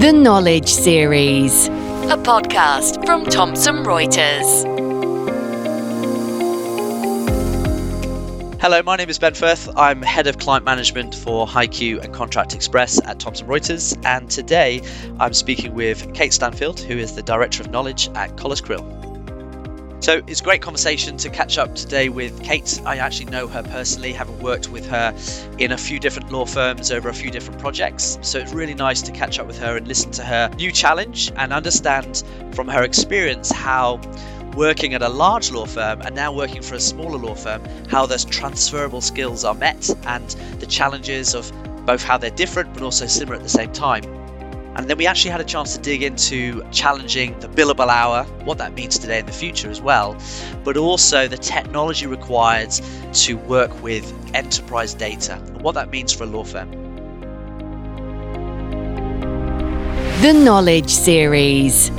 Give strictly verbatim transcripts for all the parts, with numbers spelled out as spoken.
The Knowledge Series, a podcast from Thomson Reuters. Hello, my name is Ben Firth. I'm Head of Client Management for HighQ and Contract Express at Thomson Reuters. And today I'm speaking with Kate Stanfield, who is the Director of Knowledge at Collas Crill. So it's a great conversation to catch up today with Kate. I actually know her personally, having worked with her in a few different law firms over a few different projects. So it's really nice to catch up with her and listen to her new challenge and understand from her experience how working at a large law firm and now working for a smaller law firm, how those transferable skills are met and the challenges of both how they're different but also similar at the same time. And then we actually had a chance to dig into challenging the billable hour, what that means today and the future as well, but also the technology required to work with enterprise data and what that means for a law firm. The Knowledge Series.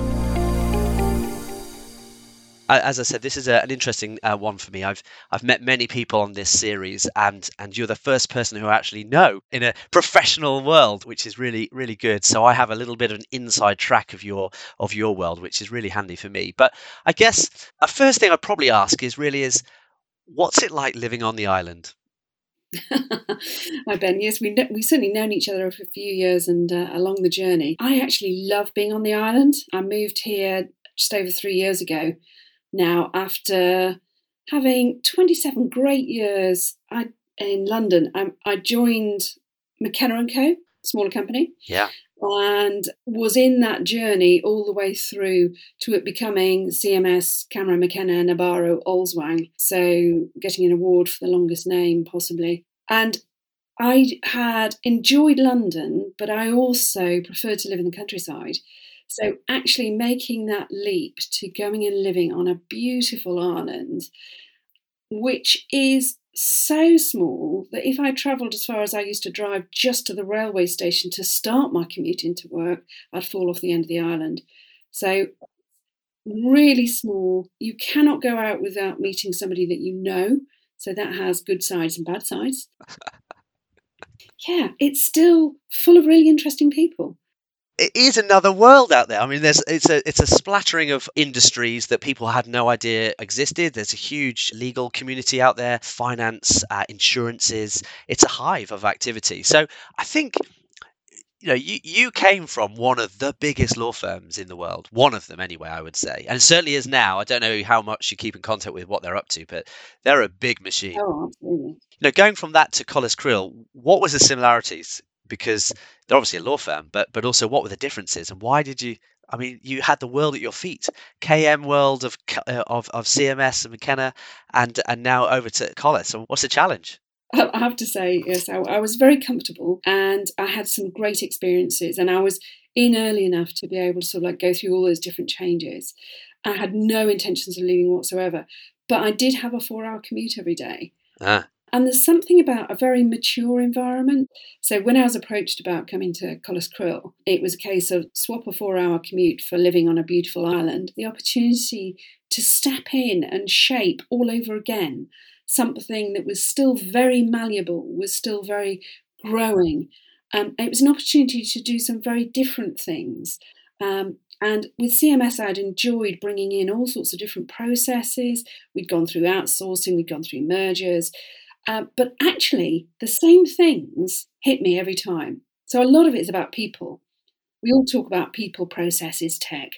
As I said, this is a, an interesting uh, one for me. I've I've met many people on this series, and and you're the first person who I actually know in a professional world, which is really really good. So I have a little bit of an inside track of your of your world, which is really handy for me. But I guess a first thing I'd probably ask is really is, what's it like living on the island? Hi Ben, yes, we we certainly known each other for a few years and uh, along the journey. I actually love being on the island. I moved here just over three years ago. Now, after having twenty-seven great years I, in London, I, I joined McKenna and Co, smaller company, yeah, and was in that journey all the way through to it becoming C M S, Cameron McKenna, Nabarro, Olswang, so getting an award for the longest name possibly. And I had enjoyed London, but I also preferred to live in the countryside. So actually making that leap to going and living on a beautiful island, which is so small that if I travelled as far as I used to drive just to the railway station to start my commute into work, I'd fall off the end of the island. So really small. You cannot go out without meeting somebody that you know. So that has good sides and bad sides. Yeah, it's still full of really interesting people. It is another world out there. I mean, there's it's a it's a splattering of industries that people had no idea existed. There's a huge legal community out there, finance, uh, insurances. It's a hive of activity. So I think, you know, you, you came from one of the biggest law firms in the world, one of them anyway, I would say, and it certainly is now. I don't know how much you keep in contact with what they're up to, but they're a big machine. Oh, absolutely. You know, going from that to Collas Crill, what was the similarities? Because they're obviously a law firm, but but also what were the differences and why did you? I mean, you had the world at your feet, K M world of of of C M S and McKenna, and and now over to Collas. So what's the challenge? I have to say, yes, I, I was very comfortable and I had some great experiences, and I was in early enough to be able to sort of like go through all those different changes. I had no intentions of leaving whatsoever, but I did have a four-hour commute every day. Ah. And there's something about a very mature environment. So when I was approached about coming to Collas Crill, it was a case of swap a four-hour commute for living on a beautiful island. The opportunity to step in and shape all over again something that was still very malleable, was still very growing. Um, it was an opportunity to do some very different things. Um, And with C M S, I'd enjoyed bringing in all sorts of different processes. We'd gone through outsourcing, we'd gone through mergers. Uh, but actually, the same things hit me every time. So a lot of it is about people. We all talk about people, processes, tech,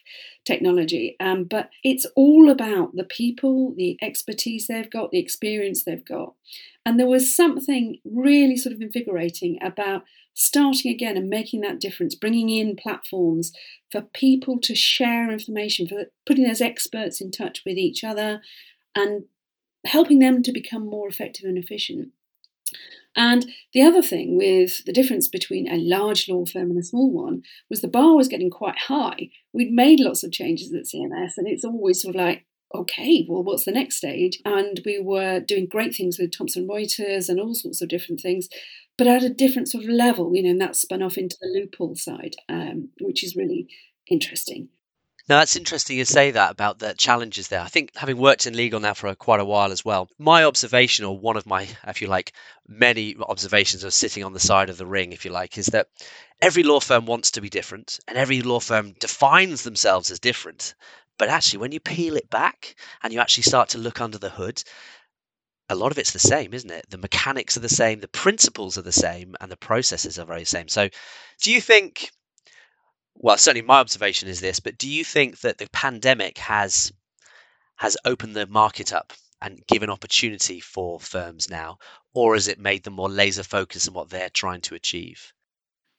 technology. Um, but it's all about the people, the expertise they've got, the experience they've got. And there was something really sort of invigorating about starting again and making that difference, bringing in platforms for people to share information, for putting those experts in touch with each other and helping them to become more effective and efficient. And the other thing with the difference between a large law firm and a small one was the bar was getting quite high. We'd made lots of changes at C M S, and it's always sort of like, okay, well, what's the next stage? And we were doing great things with Thomson Reuters and all sorts of different things, but at a different sort of level, you know, and that spun off into the loophole side, um, which is really interesting. Now, that's interesting you say that about the challenges there. I think having worked in legal now for quite a while as well, my observation, or one of my, if you like, many observations of sitting on the side of the ring, if you like, is that every law firm wants to be different and every law firm defines themselves as different. But actually, when you peel it back and you actually start to look under the hood, a lot of it's the same, isn't it? The mechanics are the same, the principles are the same, and the processes are very same. So do you think, well, certainly my observation is this, but do you think that the pandemic has has opened the market up and given opportunity for firms now, or has it made them more laser focused on what they're trying to achieve?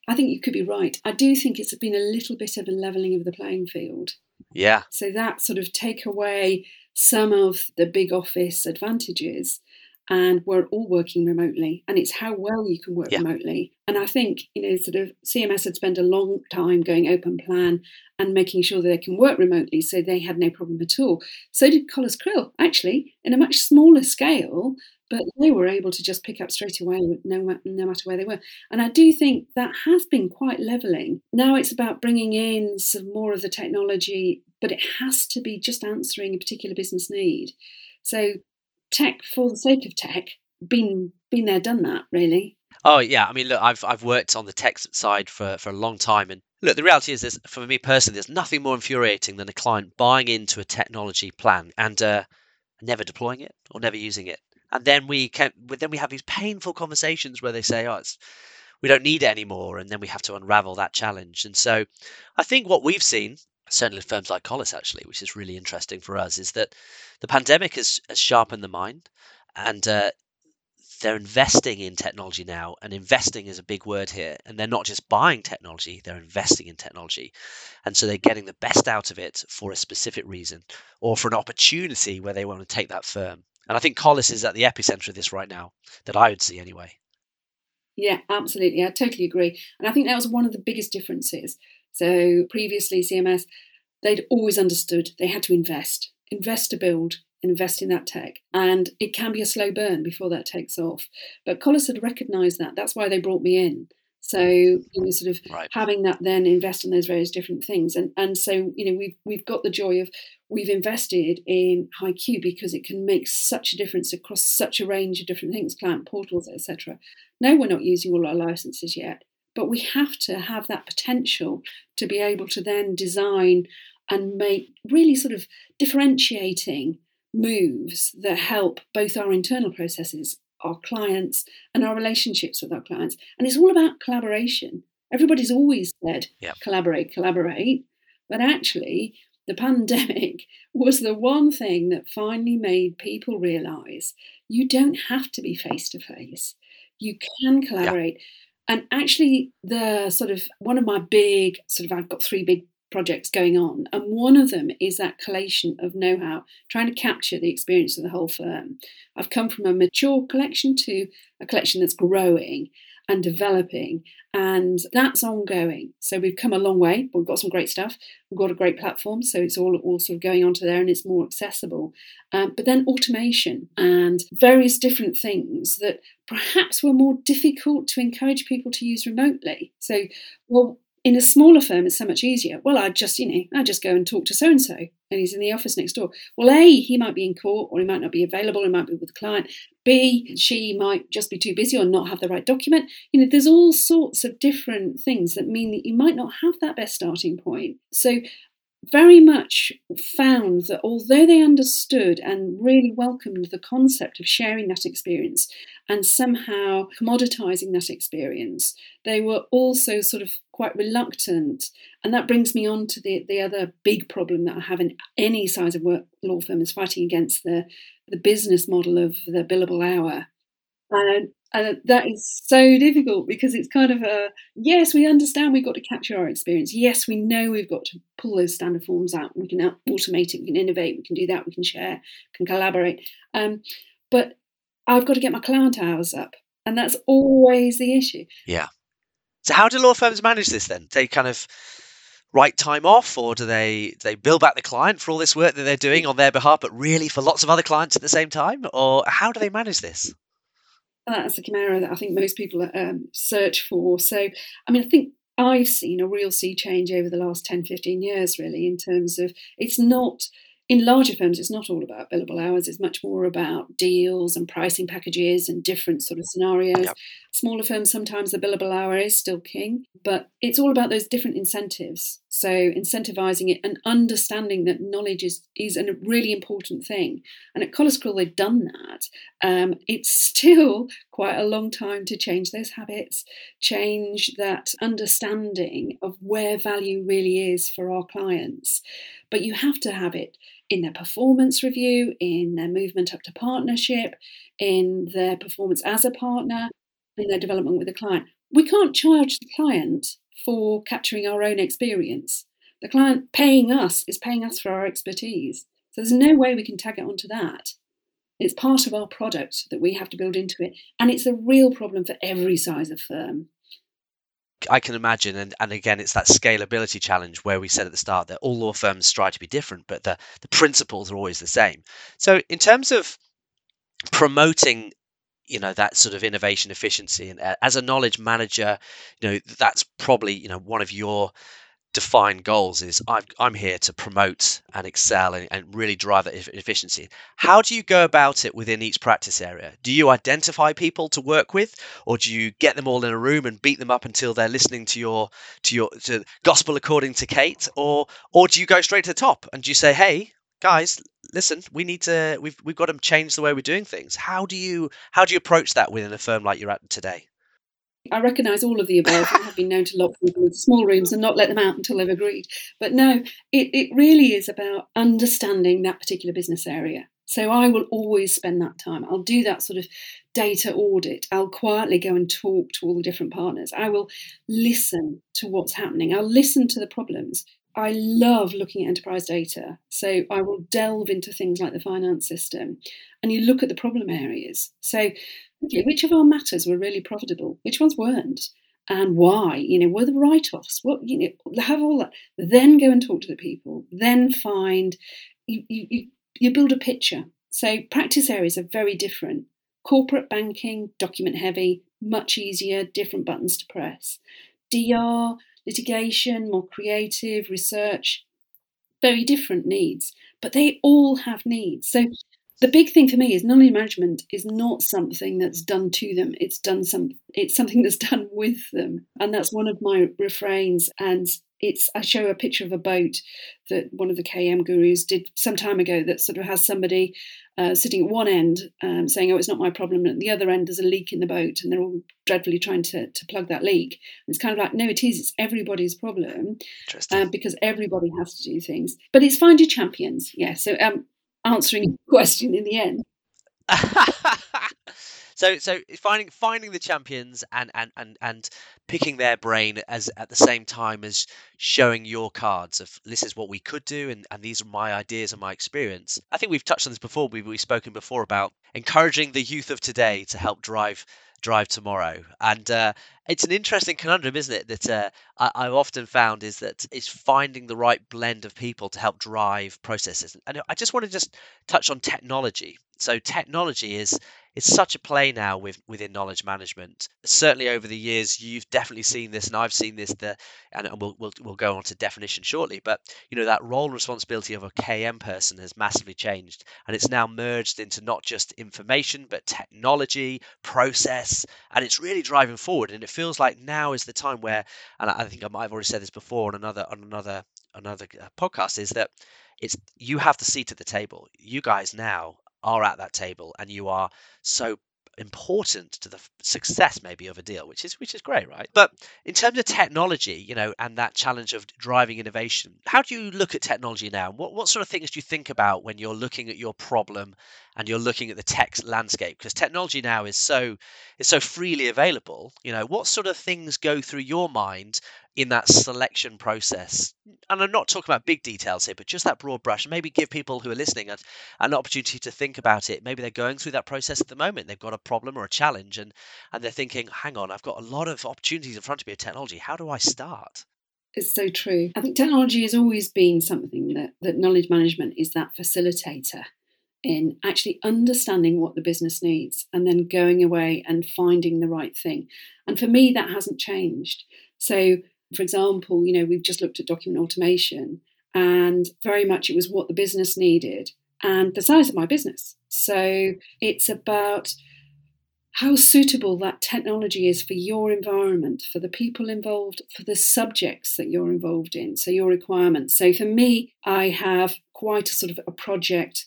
I think you could be right. I do think it's been a little bit of a levelling of the playing field. Yeah. So that sort of take away some of the big office advantages, and we're all working remotely, and it's how well you can work yeah. remotely. And I think, you know, sort of C M S had spent a long time going open plan and making sure that they can work remotely, so they had no problem at all. So did Collas Crill, actually, in a much smaller scale, but they were able to just pick up straight away, no, no matter where they were. And I do think that has been quite levelling. Now it's about bringing in some more of the technology, but it has to be just answering a particular business need. So tech for the sake of tech, been been there, done that, really. Oh yeah, I mean, look, I've I've worked on the tech side for for a long time, and look, the reality is, there's, for me personally, there's nothing more infuriating than a client buying into a technology plan and uh, never deploying it or never using it, and then we can, then we have these painful conversations where they say, oh, it's, we don't need it anymore, and then we have to unravel that challenge. And so, I think what we've seen, certainly firms like Collas, actually, which is really interesting for us, is that the pandemic has, has sharpened the mind, and uh, they're investing in technology now. And investing is a big word here. And they're not just buying technology, they're investing in technology. And so they're getting the best out of it for a specific reason or for an opportunity where they want to take that firm. And I think Collas is at the epicenter of this right now, that I would see anyway. Yeah, absolutely. I totally agree. And I think that was one of the biggest differences. So previously, C M S, they'd always understood they had to invest, invest to build, invest in that tech. And it can be a slow burn before that takes off. But Collas had recognised that. That's why they brought me in. So, you know, sort of right. having that then invest in those various different things. And and so, you know, we've, we've got the joy of we've invested in HighQ because it can make such a difference across such a range of different things, client portals, et cetera. No, we're not using all our licenses yet. But we have to have that potential to be able to then design and make really sort of differentiating moves that help both our internal processes, our clients, and our relationships with our clients. And it's all about collaboration. Everybody's always said, yep. collaborate, collaborate. But actually, the pandemic was the one thing that finally made people realise you don't have to be face-to-face. You can collaborate. Yep. And actually, the sort of one of my big sort of I've got three big projects going on, and one of them is that collation of know-how, trying to capture the experience of the whole firm. I've come from a mature collection to a collection that's growing and developing, and that's ongoing. So we've come a long way. We've got some great stuff. We've got a great platform, so it's all, all sort of going onto there, and it's more accessible. Um, but then automation and various different things that perhaps were more difficult to encourage people to use remotely. So, well, in a smaller firm, it's so much easier. Well, I just, you know, I just go and talk to so-and-so, and he's in the office next door. Well, A, he might be in court, or he might not be available, he might be with a client. B, she might just be too busy or not have the right document. You know, there's all sorts of different things that mean that you might not have that best starting point. So very much found that although they understood and really welcomed the concept of sharing that experience and somehow commoditizing that experience, they were also sort of quite reluctant. And that brings me on to the, the other big problem that I have in any size of work law firm is fighting against the, the business model of the billable hour. And And that is so difficult because it's kind of a, yes, we understand we've got to capture our experience. Yes, we know we've got to pull those standard forms out. We can automate it, we can innovate, we can do that, we can share, can collaborate. Um, but I've got to get my client hours up. And that's always the issue. Yeah. So how do law firms manage this then? They kind of write time off, or do they do they bill back the client for all this work that they're doing on their behalf, but really for lots of other clients at the same time? Or how do they manage this? That's the chimera that I think most people um, search for. So, I mean, I think I've seen a real sea change over the last ten, fifteen years, really, in terms of it's not, in larger firms, it's not all about billable hours. It's much more about deals and pricing packages and different sort of scenarios. Yep. Smaller firms, sometimes the billable hour is still king, but it's all about those different incentives. So incentivizing it and understanding that knowledge is, is a really important thing. And at Collas Crill, they've done that. Um, it's still quite a long time to change those habits, change that understanding of where value really is for our clients. But you have to have it in their performance review, in their movement up to partnership, in their performance as a partner, in their development with the client. We can't charge the client for capturing our own experience. The client paying us is paying us for our expertise. So there's no way we can tag it onto that. It's part of our product that we have to build into it. And it's a real problem for every size of firm. I can imagine. And, and again, it's that scalability challenge where we said at the start that all law firms strive to be different, but the, the principles are always the same. So in terms of promoting, you know, that sort of innovation efficiency, and uh, as a knowledge manager, you know, that's probably, you know, one of your defined goals is I'm, I'm here to promote and excel and, and really drive that efficiency. How do you go about it within each practice area? Do you identify people to work with, or do you get them all in a room and beat them up until they're listening to your to your to gospel according to Kate, or or do you go straight to the top and do you say, hey guys, listen, we need to we've we've got to change the way we're doing things? How do you how do you approach that within a firm like you're at today? I recognise all of the above and have been known to lock people in small rooms and not let them out until they've agreed. But no, it, it really is about understanding that particular business area. So I will always spend that time. I'll do that sort of data audit. I'll quietly go and talk to all the different partners. I will listen to what's happening. I'll listen to the problems. I love looking at enterprise data. So I will delve into things like the finance system, and you look at the problem areas. So okay, which of our matters were really profitable? Which ones weren't? And why? You know, were the write-offs? What, you know, have all that. Then go and talk to the people. Then find, you, you, you build a picture. So practice areas are very different. Corporate banking, document heavy, much easier, different buttons to press. D R, litigation, more creative, research, very different needs, but they all have needs. So the big thing for me is knowledge management is not something that's done to them. It's done some. It's something that's done with them. And that's one of my refrains. And it's I show a picture of a boat that one of the K M gurus did some time ago that sort of has somebody uh, sitting at one end um, saying, oh, it's not my problem. And at the other end, there's a leak in the boat and they're all dreadfully trying to, to plug that leak. And it's kind of like, no, it is. It's everybody's problem uh, because everybody has to do things. But it's find your champions. Yeah. So um, answering your question in the end. So, so finding finding the champions and, and, and, and picking their brain as at the same time as showing your cards of this is what we could do, and, and these are my ideas and my experience. I think we've touched on this before. We've, we've spoken before about encouraging the youth of today to help drive drive tomorrow, and uh, it's an interesting conundrum, isn't it? That uh, I, I've often found is that it's finding the right blend of people to help drive processes. And I just want to just touch on technology. So technology is it's such a play now with within knowledge management. Certainly over the years, you've definitely seen this, and I've seen this. The and we'll we'll we'll go on to definition shortly, but you know that role and responsibility of a K M person has massively changed, and it's now merged into not just information but technology, process, and it's really driving forward. And it feels like now is the time where, and I think I've already said this before on another on another another podcast, is that it's you have the seat at the table. You guys now are at that table, and you are so important to the success maybe of a deal, which is which is great, right? But in terms of technology, you know, and that challenge of driving innovation, how do you look at technology now? What what sort of things do you think about when you're looking at your problem and you're looking at the tech landscape? Because technology now is so is so freely available. You know, what sort of things go through your mind in that selection process? And I'm not talking about big details here, but just that broad brush. Maybe give people who are listening an, an opportunity to think about it. Maybe they're going through that process at the moment. They've got a problem or a challenge, and, and they're thinking, hang on, I've got a lot of opportunities in front of me with technology. How do I start? It's so true. I think technology has always been something that, that knowledge management is that facilitator in actually understanding what the business needs and then going away and finding the right thing. And for me, that hasn't changed. So For example, you know, we've just looked at document automation, and very much it was what the business needed and the size of my business. So it's about how suitable that technology is for your environment, for the people involved, for the subjects that you're involved in, so your requirements. So for me, I have quite a sort of a project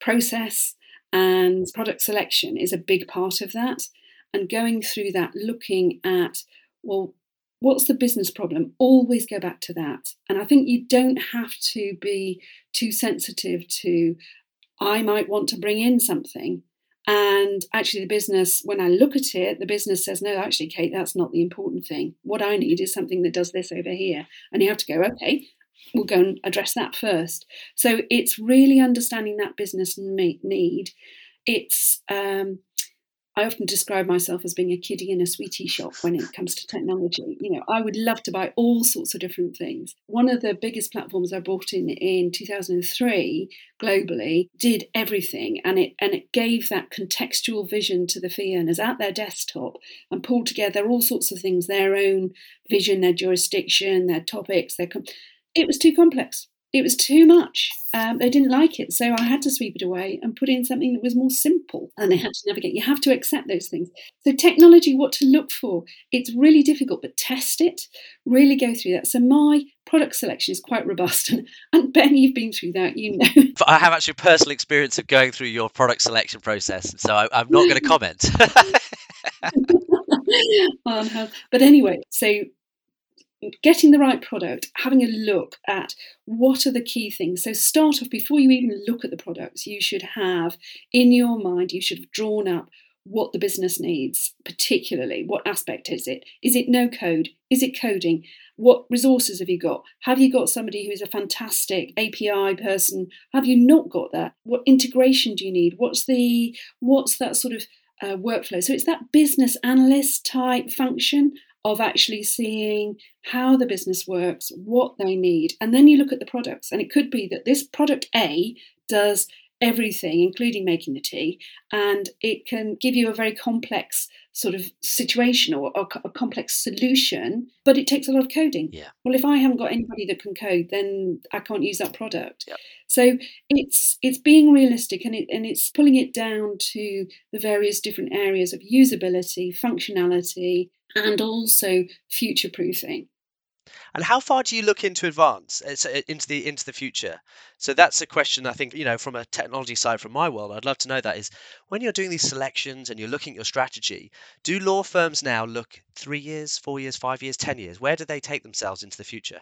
process, and product selection is a big part of that. And going through that, looking at, well, what's the business problem? Always go back to that. And I think you don't have to be too sensitive to, I might want to bring in something. And actually the business, when I look at it, the business says, no, actually, Kate, that's not the important thing. What I need is something that does this over here. And you have to go, okay, we'll go and address that first. So it's really understanding that business need. It's, um, I often describe myself as being a kiddie in a sweetie shop when it comes to technology. You know, I would love to buy all sorts of different things. One of the biggest platforms I bought in in two thousand three globally did everything, and it and it gave that contextual vision to the fee earners at their desktop and pulled together all sorts of things, their own vision, their jurisdiction, their topics. Their com- it was too complex. It was too much. Um, they didn't like it. So I had to sweep it away and put in something that was more simple, and they had to navigate. You have to accept those things. So technology, what to look for, it's really difficult, but test it, really go through that. So my product selection is quite robust. And, and Ben, you've been through that, you know. I have actually personal experience of going through your product selection process, so I, I'm not going to comment. um, but anyway, so... getting the right product, having a look at what are the key things. So start off, before you even look at the products, you should have in your mind, you should have drawn up what the business needs, particularly what aspect is it? Is it no code? Is it coding? What resources have you got? Have you got somebody who is a fantastic A P I person? Have you not got that? What integration do you need? What's the what's that sort of uh, workflow? So it's that business analyst type function of actually seeing how the business works, what they need. And then you look at the products, and it could be that this product A does everything, including making the tea, and it can give you a very complex sort of situation or, or a complex solution, but it takes a lot of coding. Yeah. Well, if I haven't got anybody that can code, then I can't use that product. Yep. So it's it's being realistic, and it and it's pulling it down to the various different areas of usability, functionality, and also future-proofing. And how far do you look into advance, into the into the future? So that's a question I think, you know, from a technology side, from my world, I'd love to know that is, when you're doing these selections and you're looking at your strategy, do law firms now look three years, four years, five years, ten years? Where do they take themselves into the future?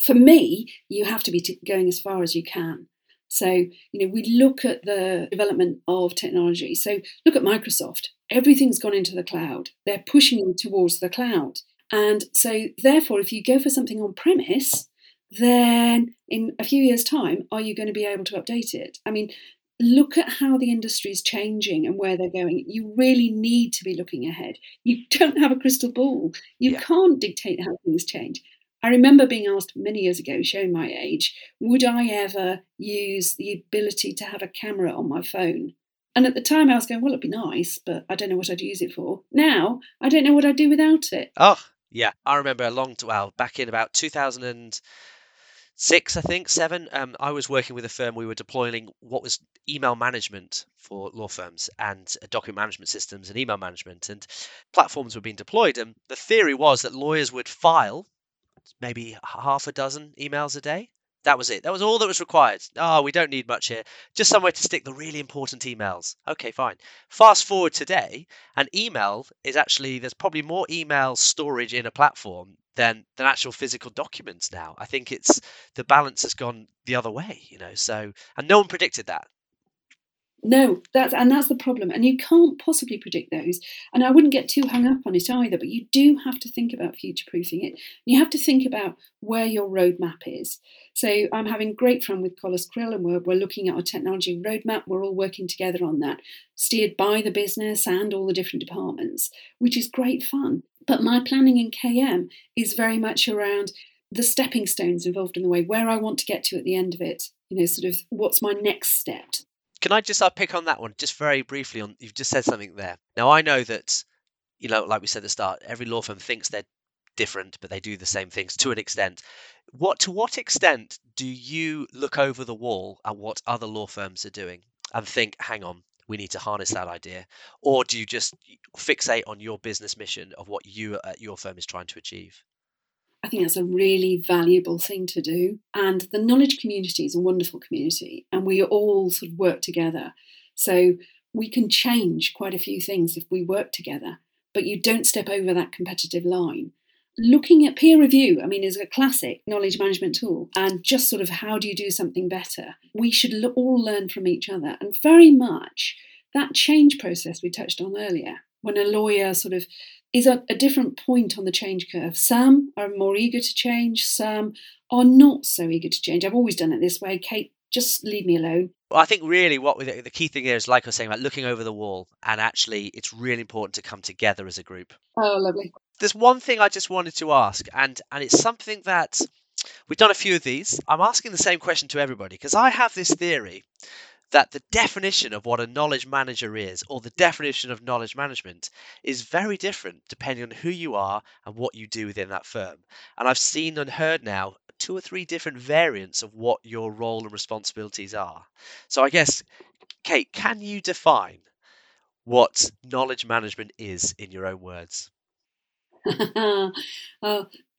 For me, you have to be t- going as far as you can. So, you know, we look at the development of technology. So look at Microsoft. Everything's gone into the cloud. They're pushing you towards the cloud. And so, therefore, if you go for something on premise, then in a few years' time, are you going to be able to update it? I mean, look at how the industry is changing and where they're going. You really need to be looking ahead. You don't have a crystal ball. You yeah. can't dictate how things change. I remember being asked many years ago, showing my age, would I ever use the ability to have a camera on my phone? And at the time I was going, well, it'd be nice, but I don't know what I'd use it for. Now, I don't know what I'd do without it. Oh, yeah. I remember a long time, well, back in about two thousand six, I think, seven, um, I was working with a firm. We were deploying what was email management for law firms and document management systems and email management. And platforms were being deployed. And the theory was that lawyers would file maybe half a dozen emails a day. That was it. That was all that was required. Oh, we don't need much here. Just somewhere to stick the really important emails. Okay, fine. Fast forward today, and email is actually, there's probably more email storage in a platform than, than actual physical documents now. I think it's the balance has gone the other way, you know, so, and no one predicted that. No, that's and that's the problem. And you can't possibly predict those. And I wouldn't get too hung up on it either, but you do have to think about future-proofing it. You have to think about where your roadmap is. So I'm having great fun with Collas Crill, and we're, we're looking at our technology roadmap. We're all working together on that, steered by the business and all the different departments, which is great fun. But my planning in K M is very much around the stepping stones involved in the way, where I want to get to at the end of it, you know, sort of what's my next step. Can I just I'll pick on that one just very briefly? On you've just said something there. Now, I know that, you know, like we said at the start, every law firm thinks they're different, but they do the same things to an extent. What to what extent do you look over the wall at what other law firms are doing and think, hang on, we need to harness that idea? Or do you just fixate on your business mission of what you at your firm is trying to achieve? I think that's a really valuable thing to do. And the knowledge community is a wonderful community, and we all sort of work together. So we can change quite a few things if we work together, but you don't step over that competitive line. Looking at peer review, I mean, is a classic knowledge management tool, and just sort of how do you do something better? We should all learn from each other. And very much that change process we touched on earlier, when a lawyer sort of is at a different point on the change curve. Some are more eager to change, some are not so eager to change. I've always done it this way. Kate, just leave me alone. Well, I think really what we, the key thing here is, like I was saying, about looking over the wall, and actually it's really important to come together as a group. Oh, lovely. There's one thing I just wanted to ask, and, and it's something that we've done a few of these. I'm asking the same question to everybody, because I have this theory that the definition of what a knowledge manager is, or the definition of knowledge management, is very different depending on who you are and what you do within that firm. And I've seen and heard now two or three different variants of what your role and responsibilities are. So I guess, Kate, can you define what knowledge management is in your own words? uh,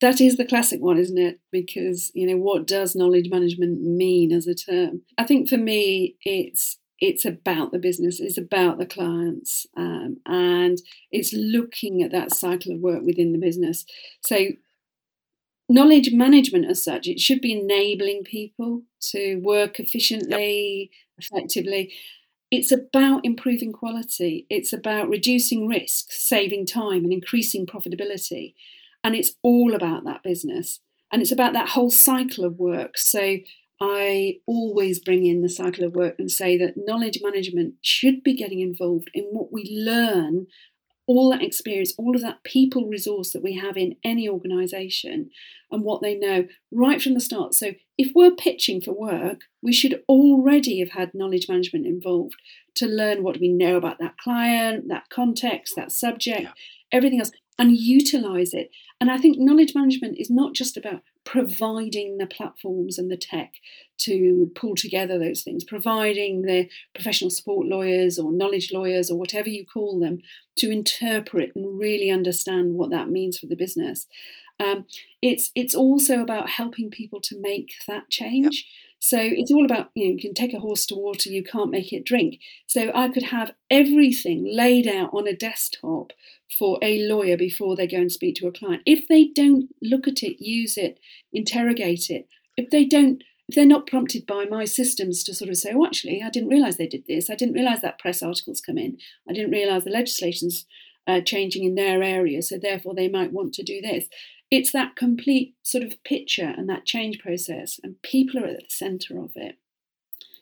that is the classic one, isn't it? Because, you know, what does knowledge management mean as a term? I think for me, it's it's about the business, it's about the clients, um, and it's looking at that cycle of work within the business. So knowledge management as such, it should be enabling people to work efficiently, yep. effectively. It's about improving quality. It's about reducing risk, saving time and increasing profitability. And it's all about that business. And it's about that whole cycle of work. So I always bring in the cycle of work and say that knowledge management should be getting involved in what we learn, all that experience, all of that people resource that we have in any organisation and what they know right from the start. So if we're pitching for work, we should already have had knowledge management involved to learn what we know about that client, that context, that subject, yeah. everything else, and utilise it. And I think knowledge management is not just about providing the platforms and the tech to pull together those things, providing the professional support lawyers or knowledge lawyers or whatever you call them to interpret and really understand what that means for the business. Um, it's it's also about helping people to make that change. Yep. So it's all about, you know, you can take a horse to water, you can't make it drink. So I could have everything laid out on a desktop for a lawyer before they go and speak to a client. If they don't look at it, use it, interrogate it, if they don't, if they're not prompted by my systems to sort of say, oh, actually, I didn't realise they did this. I didn't realise that press article's come in. I didn't realise the legislation's uh, changing in their area, so therefore they might want to do this. It's that complete sort of picture and that change process, and people are at the centre of it,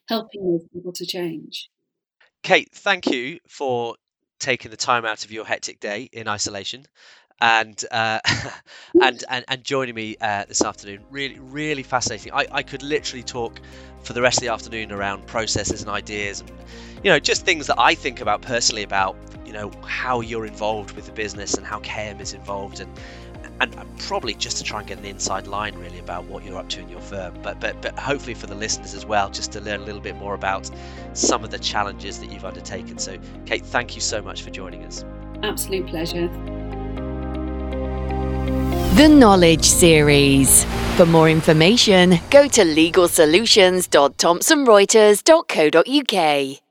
helping those people to change. Kate, thank you for taking the time out of your hectic day in isolation and uh, and, and and joining me uh, this afternoon. Really, really fascinating. I, I could literally talk for the rest of the afternoon around processes and ideas and, you know, just things that I think about personally about, you know, how you're involved with the business and how K M is involved, and And probably just to try and get an inside line really about what you're up to in your firm, but but but hopefully for the listeners as well, just to learn a little bit more about some of the challenges that you've undertaken. So Kate, thank you so much for joining us. Absolute pleasure. The Knowledge Series. For more information, go to legal solutions dot thomson reuters dot co dot uk.